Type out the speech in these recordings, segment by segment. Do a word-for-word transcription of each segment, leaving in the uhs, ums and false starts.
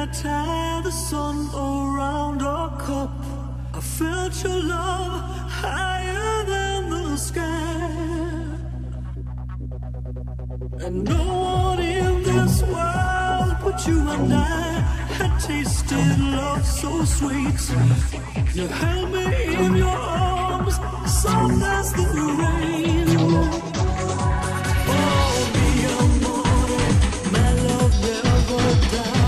I tie the sun around our cup. I felt your love higher than the sky, and no one in this world but you and I had tasted love so sweet. You held me in your arms, soft as the rain. Oh, be your morning, my love never dies.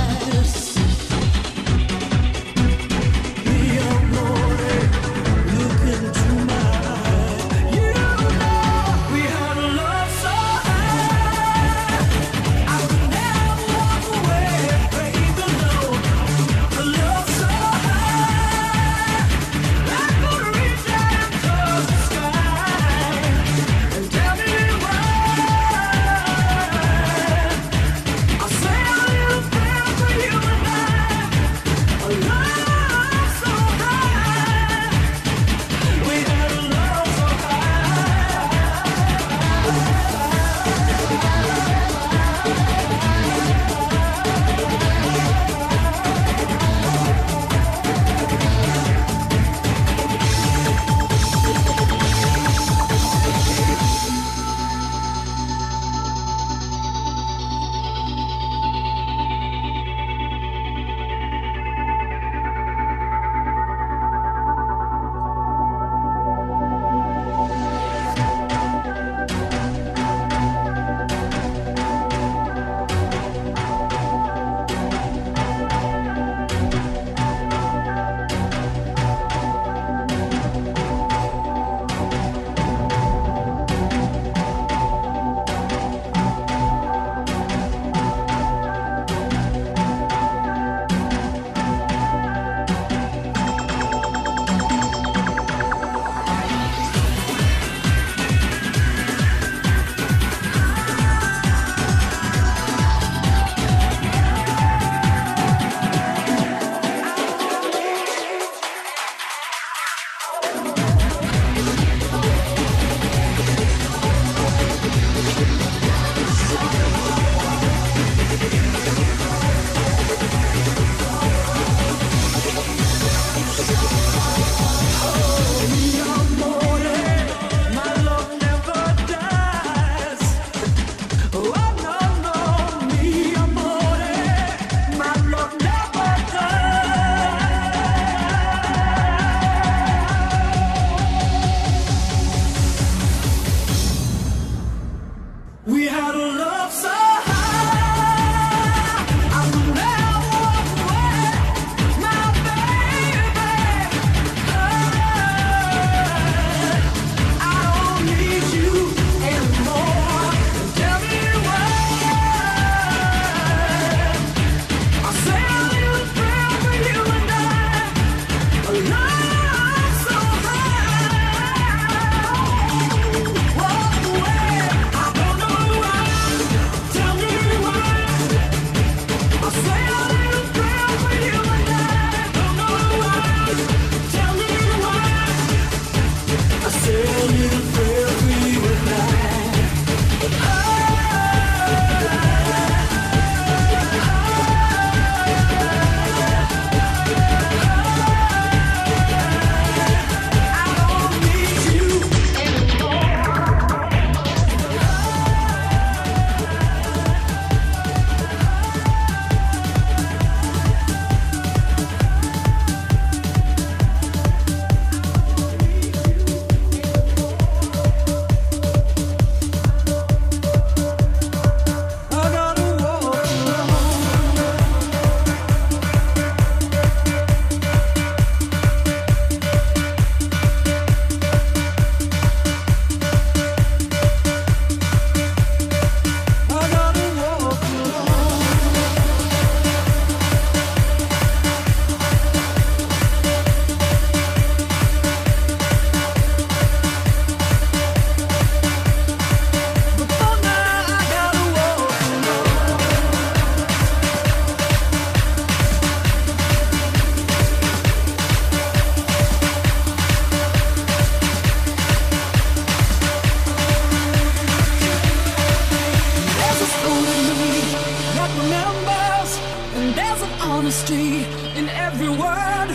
There's an honesty in every word.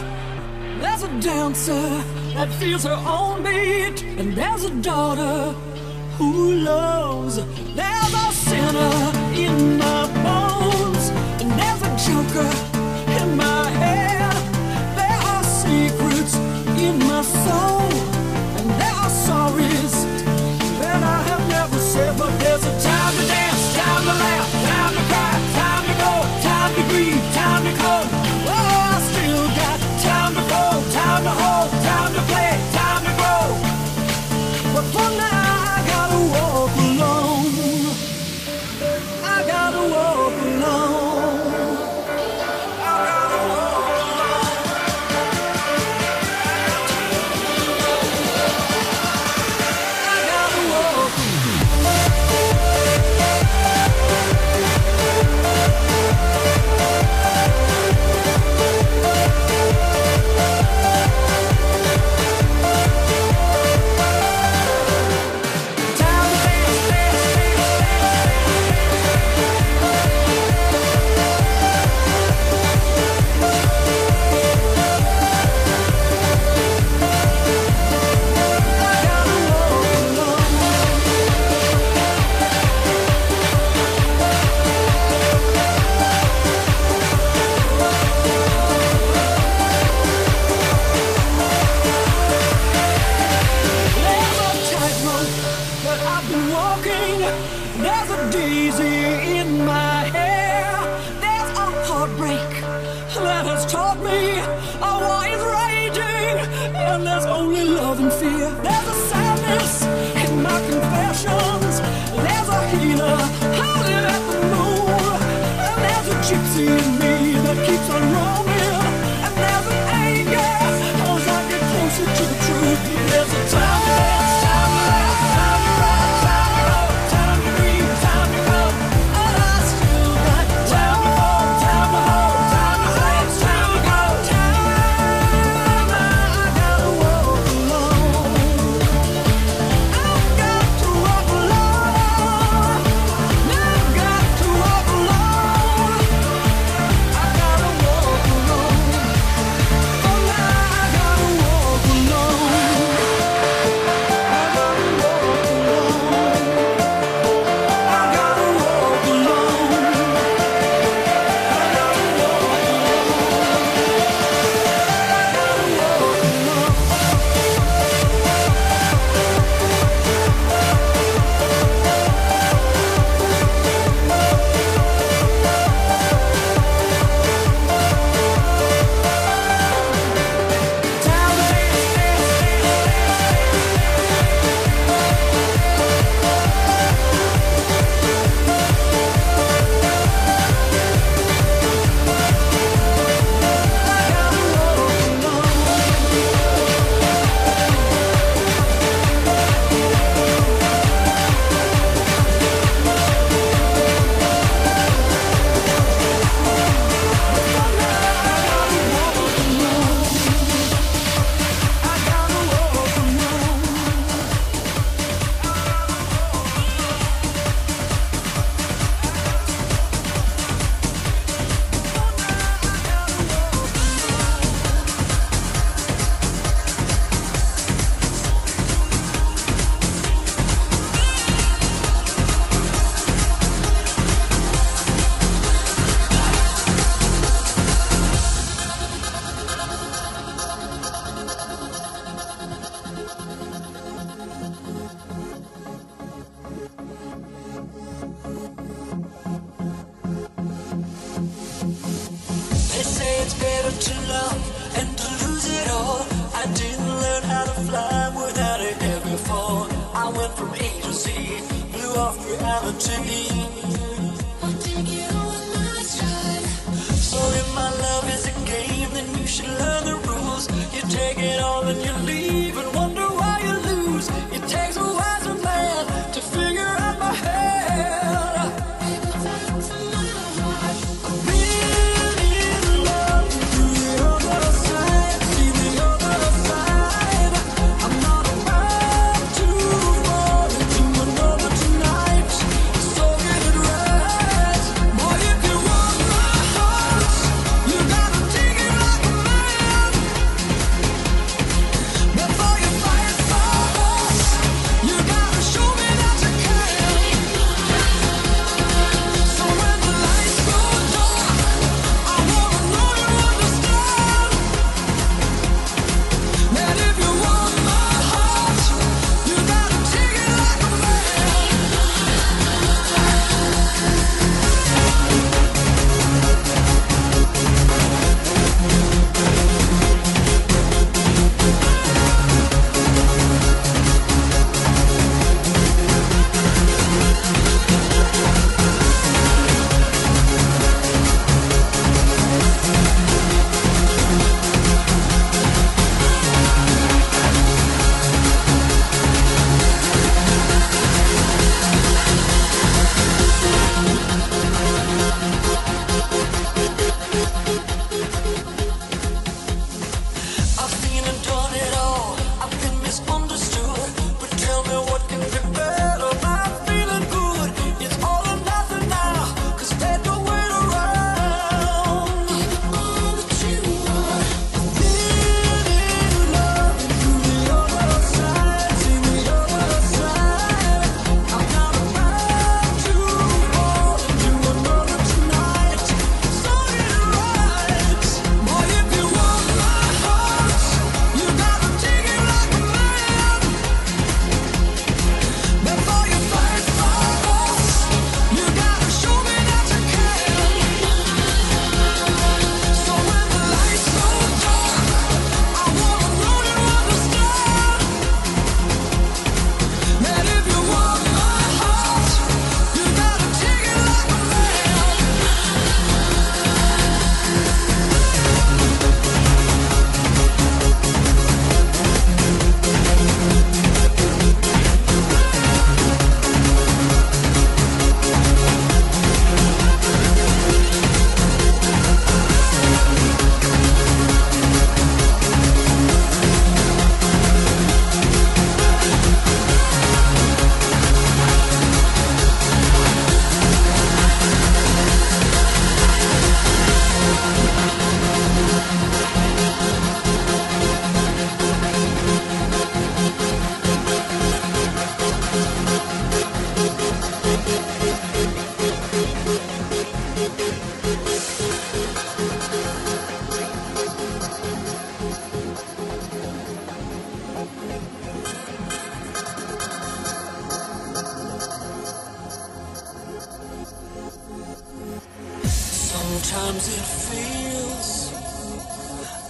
There's a dancer that feels her own beat. And there's a daughter who loves. There's a sinner in my bones. And there's a joker in my head. There are secrets in my soul. And there are sorries that I have never said. But there's a time to dance, time to laugh, time to cry, time to go, time to grieve, time to cope. Oh, I still got time to go, time to hold, time to play, time to grow. But for now I gotta walk alone. I gotta walk alone. I gotta walk alone. I gotta walk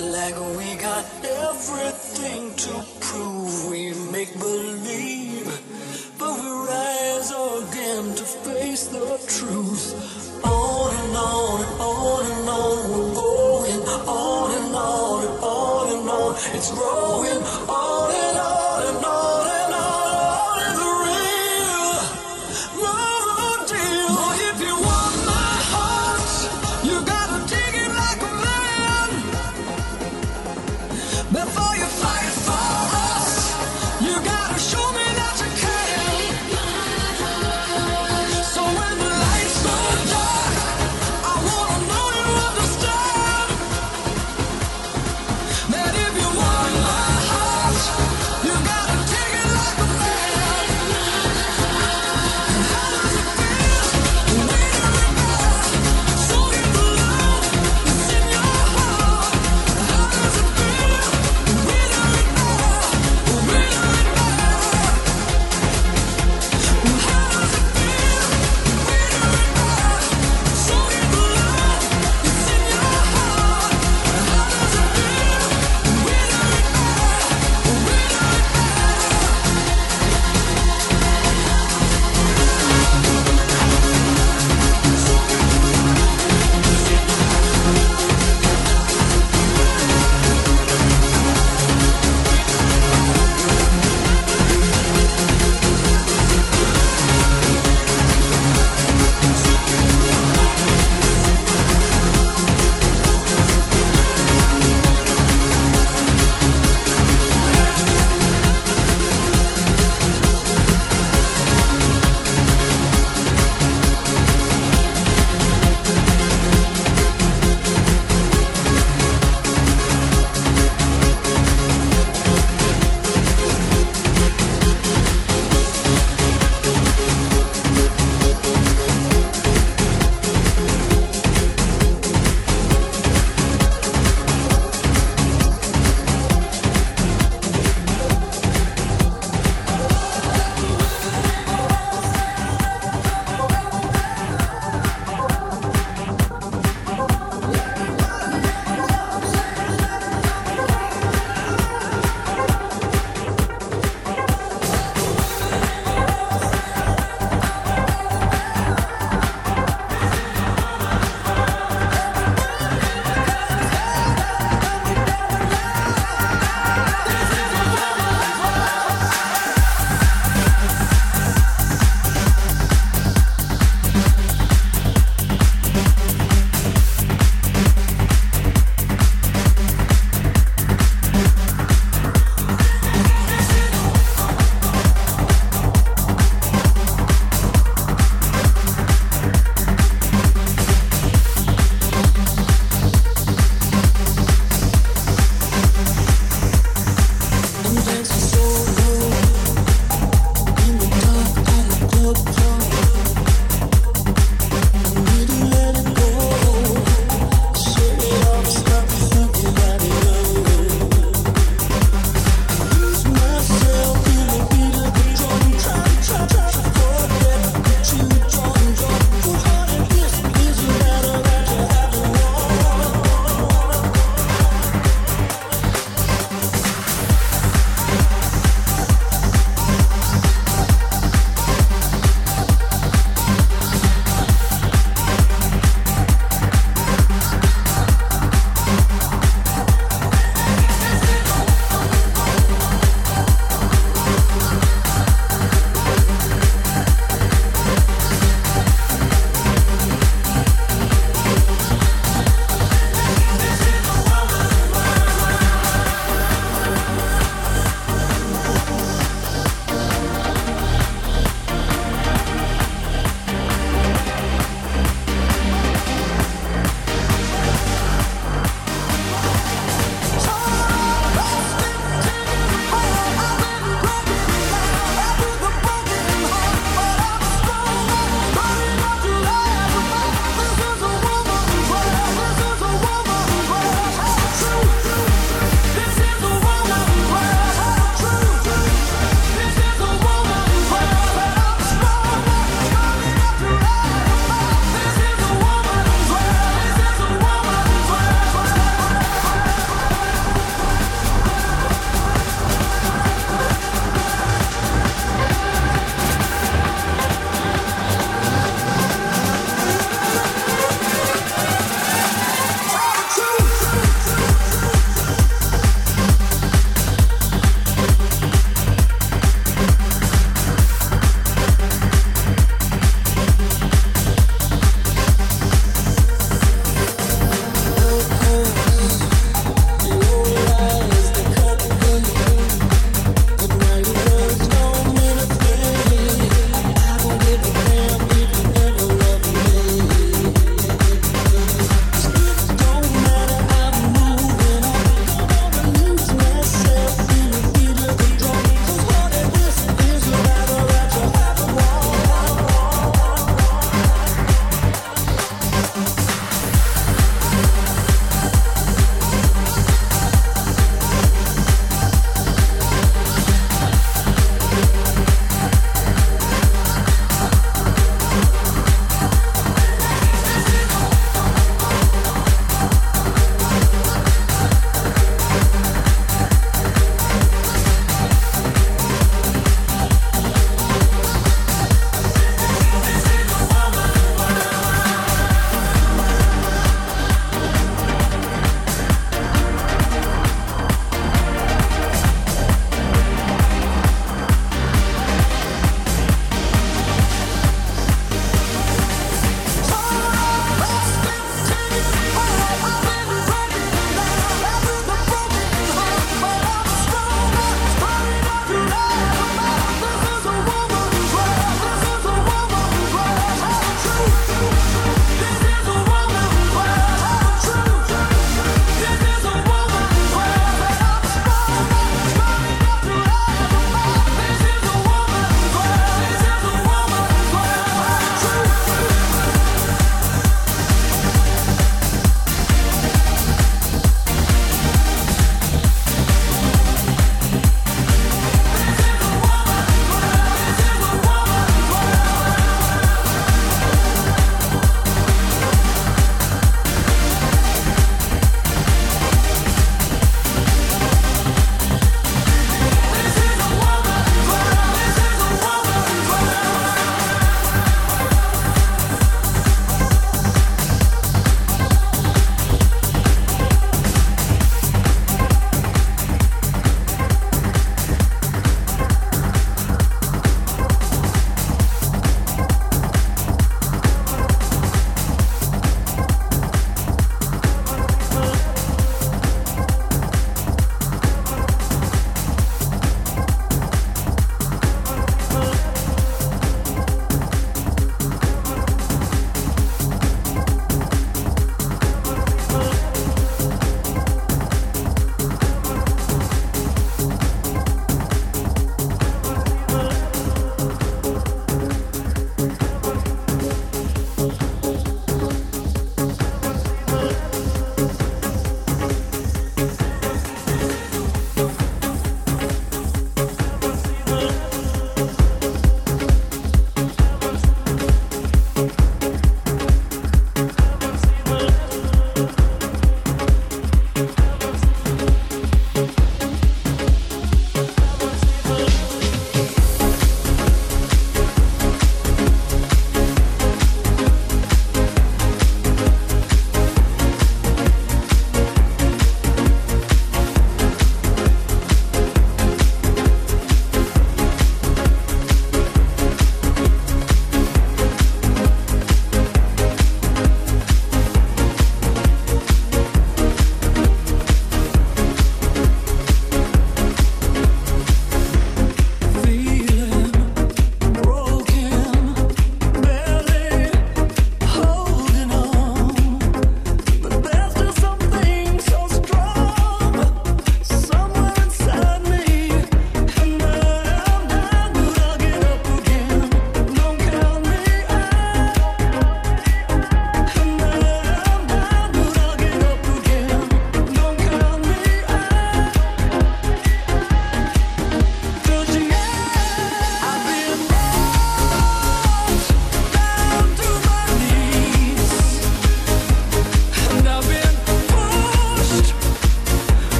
Like we got everything to prove, we make believe, but we rise again to face the truth. On and on and on and on, we're going on and on and on and on. It's growing on and on and on and on. On is the real, no deal. If you want my heart, you gotta dig it like a man. Before you fight for us, you gotta show me that you can. So when the lights go dark, I wanna know you understand that if you want my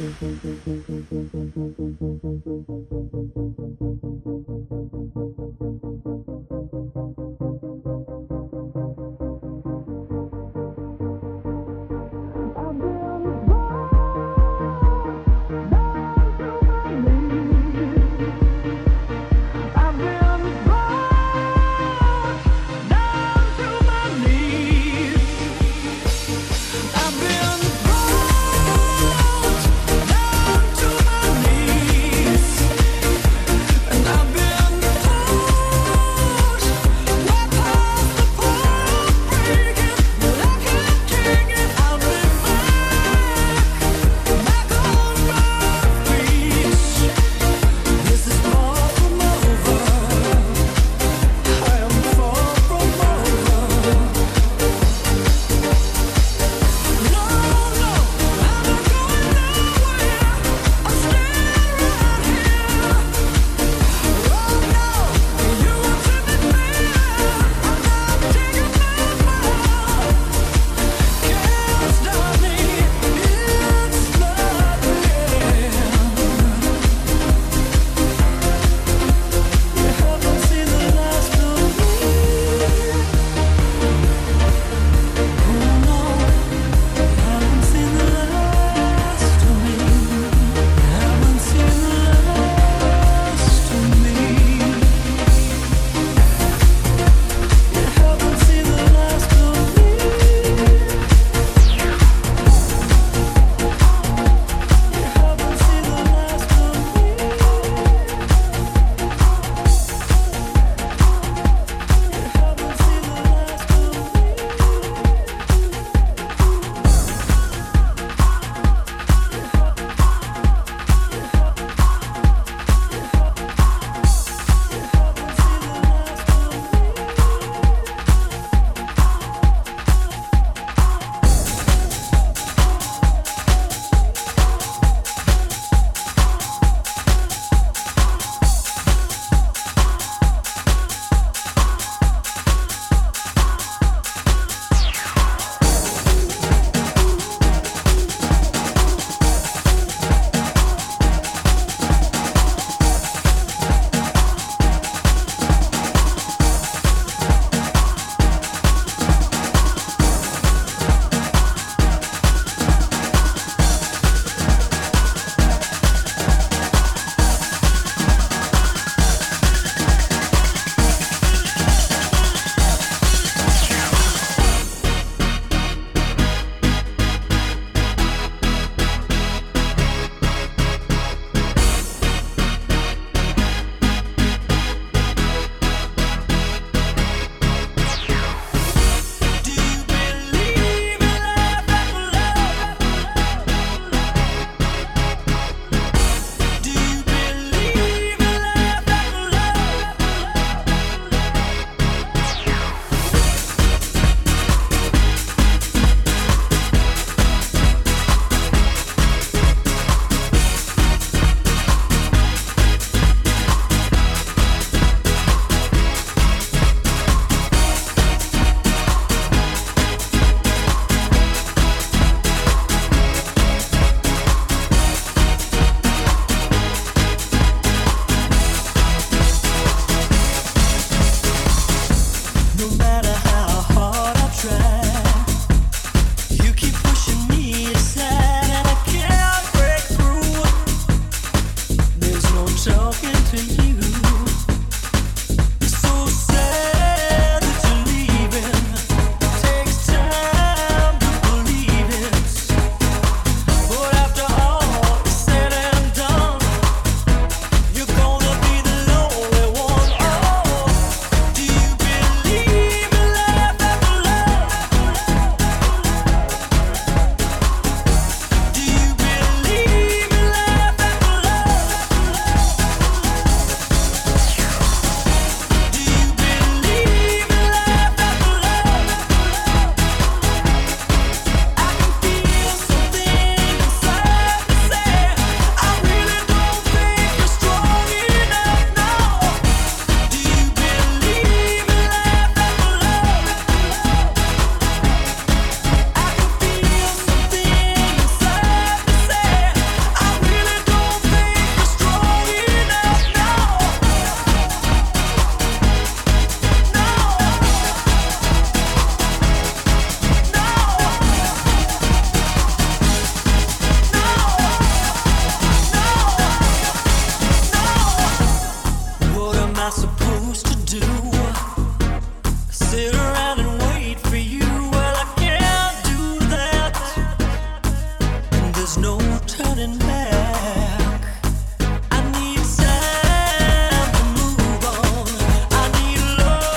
I've been. supposed to do? Sit around and wait for you? Well, I can't do that. There's no turning back. Believe in love.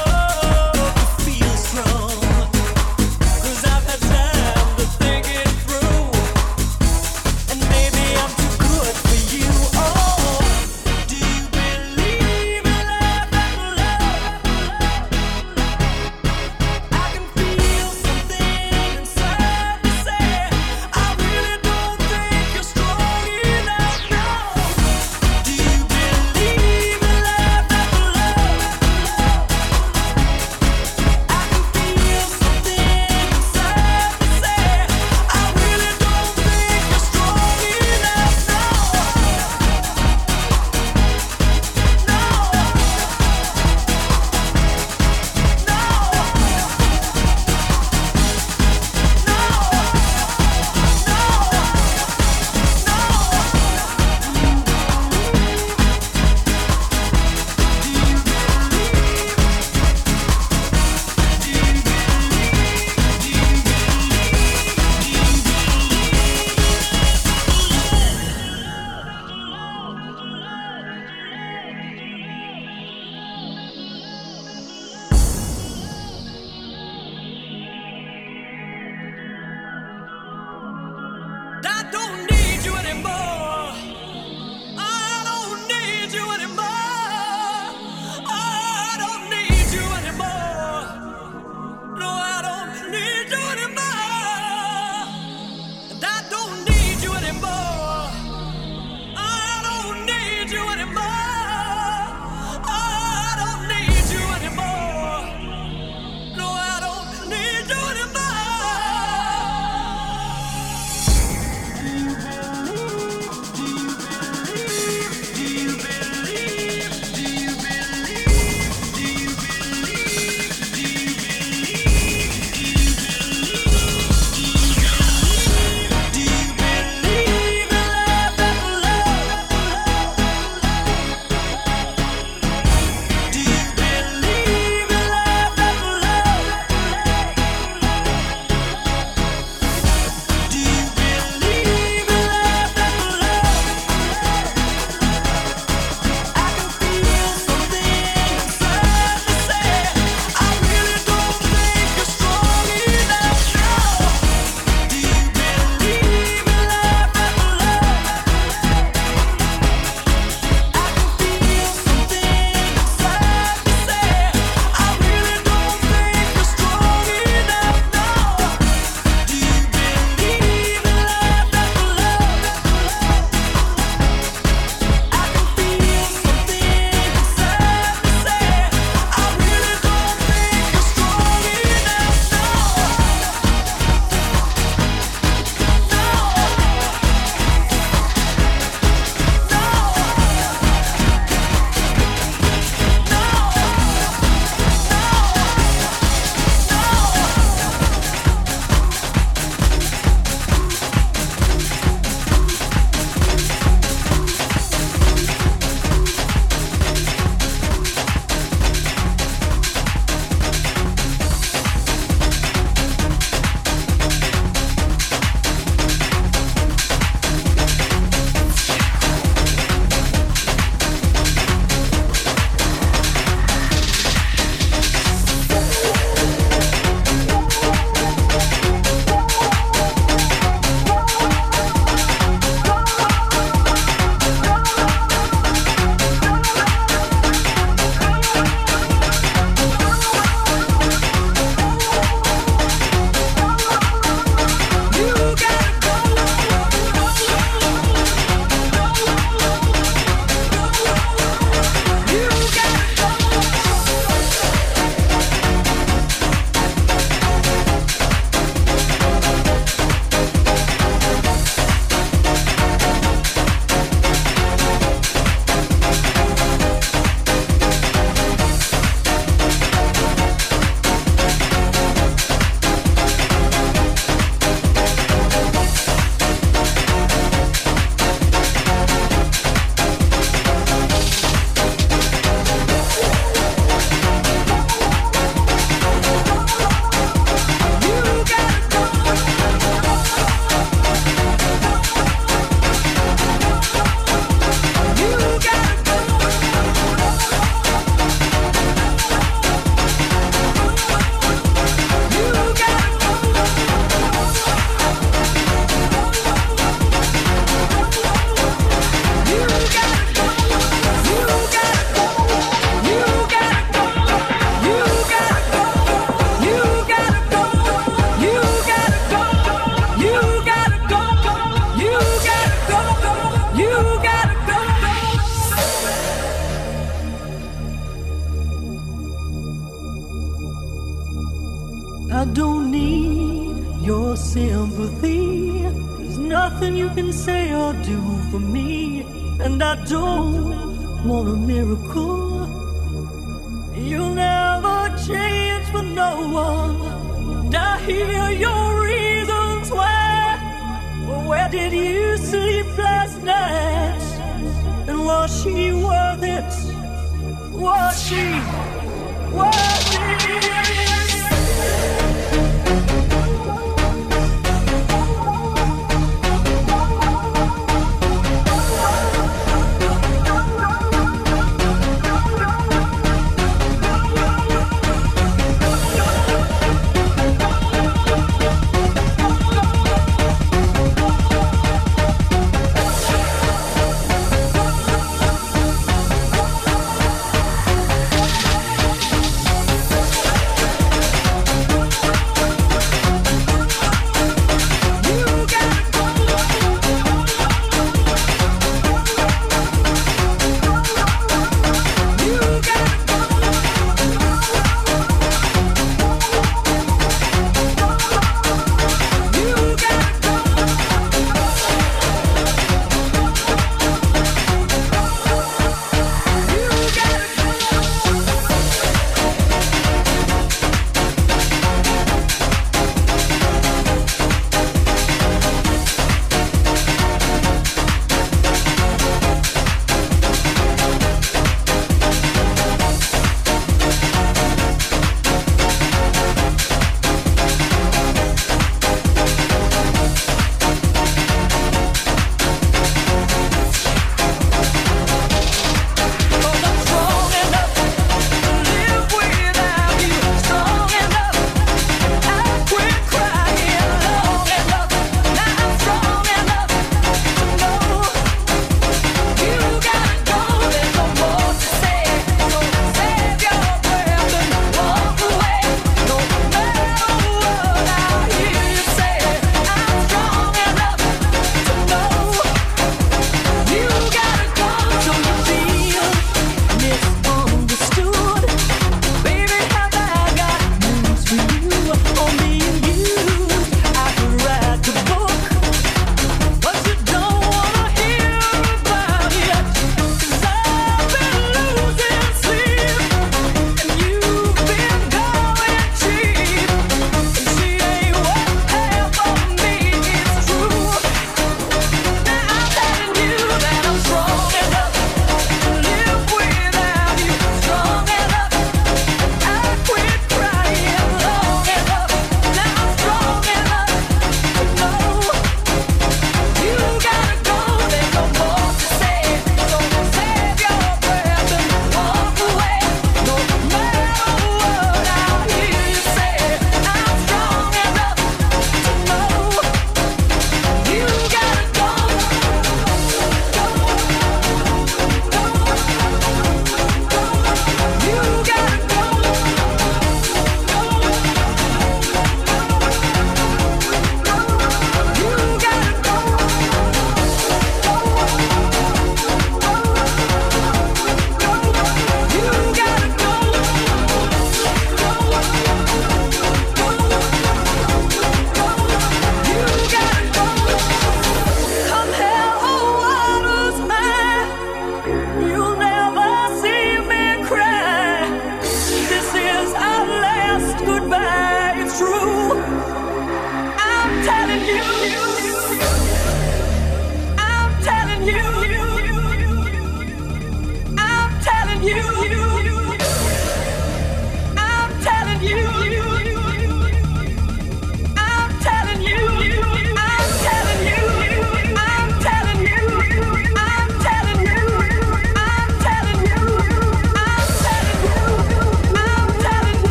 nothing you can say or do for me, and I don't want a miracle. You'll never change for no one, and I hear your reasons why. Where did you sleep last night, and was she worth it? Was she worth it?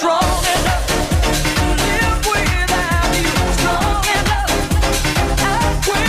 Strong enough to live without you. Strong enough. I quit.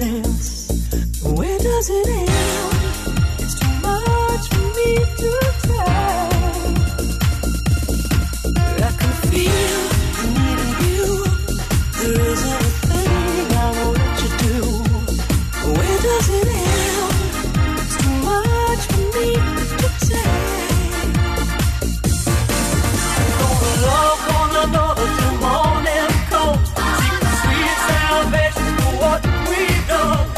it ends? Where does it end? It's too much for me to try. But I can feel the need of you. There isn't a thing I won't let you do. Where does it end? It's too much for me to take. Gonna love one another till morning comes. Seek the sweet salvation for what we've done.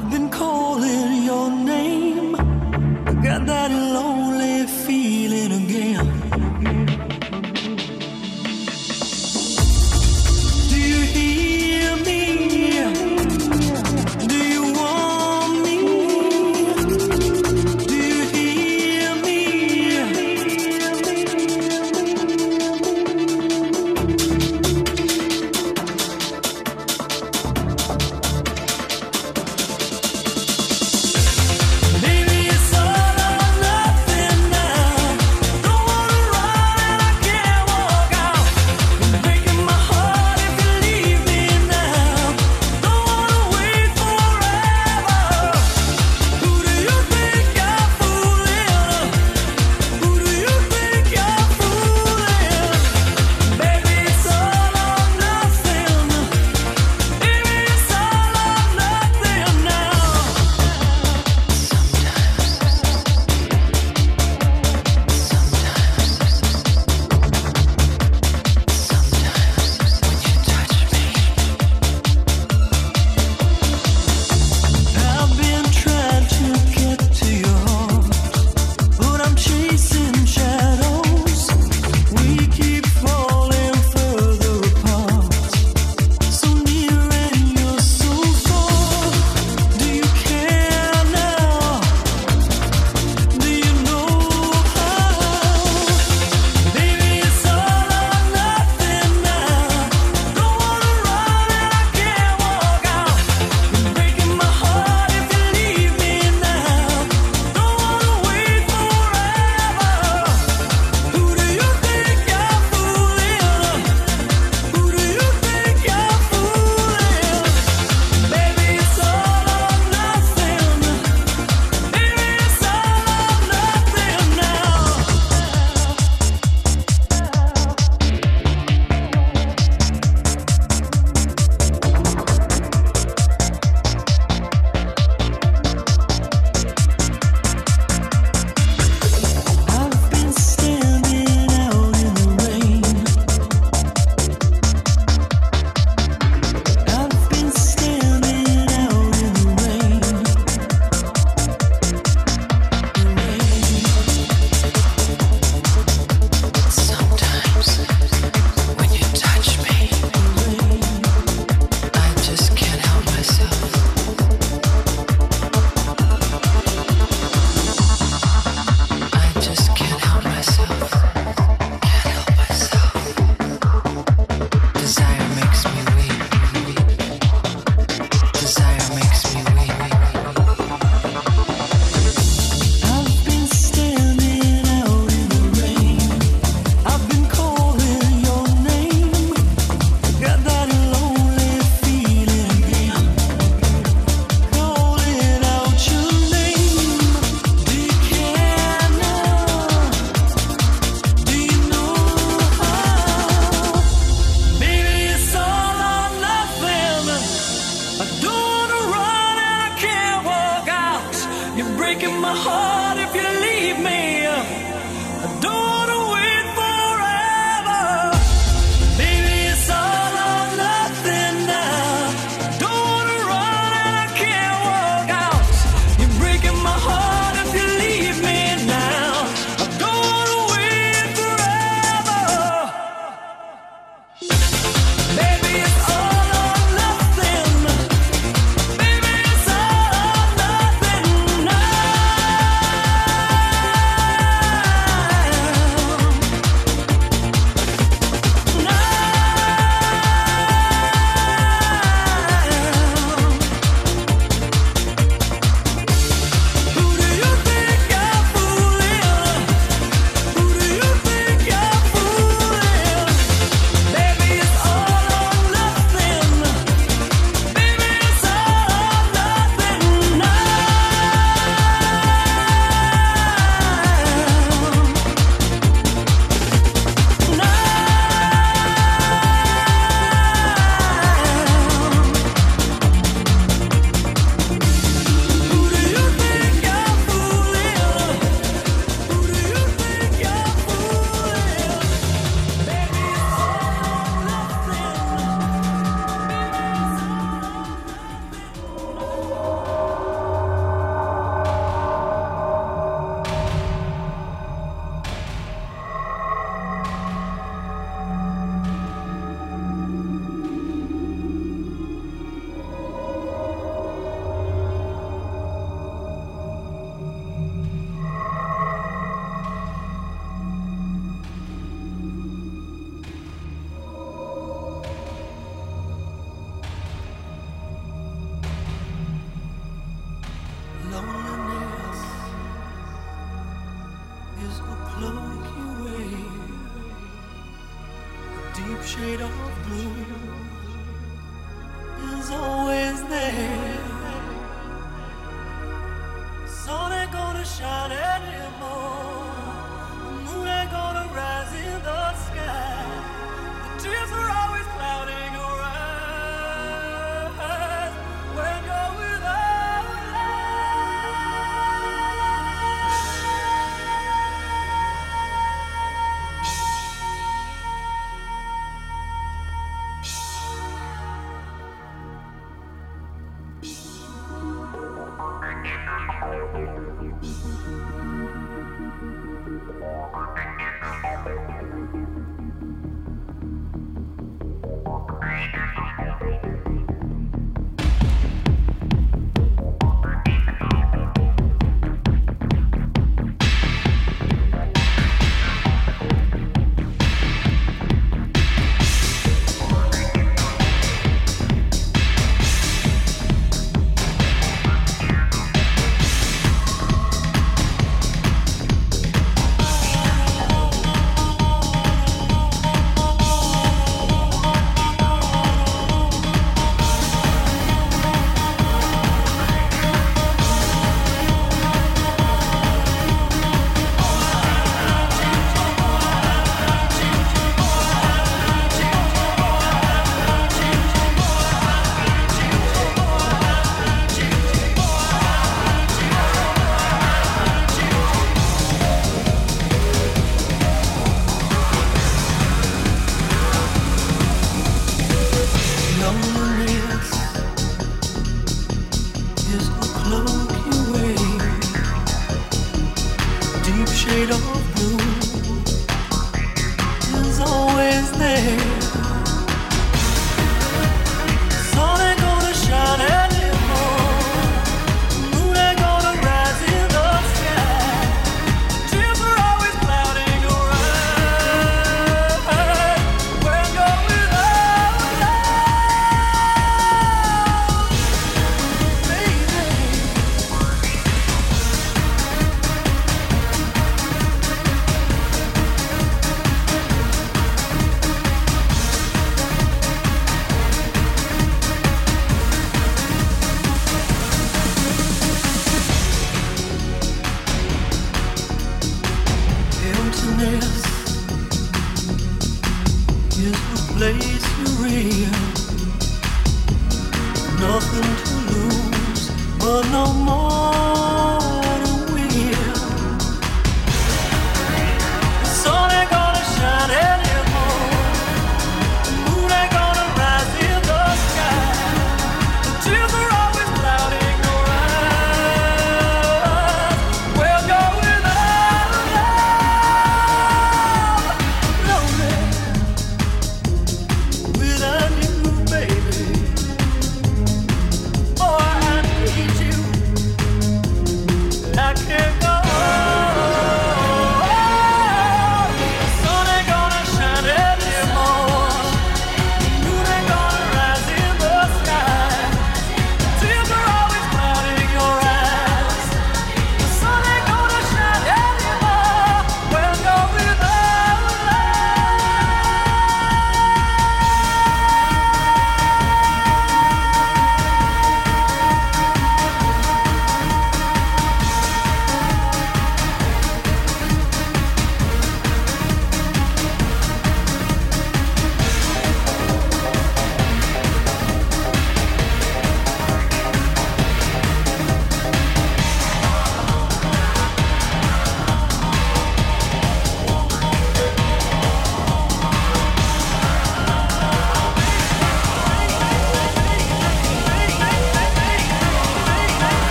I've been calling your name. I got that lonely feeling again. Do you hear me? Do you want me? Do you hear me? Breaking my heart.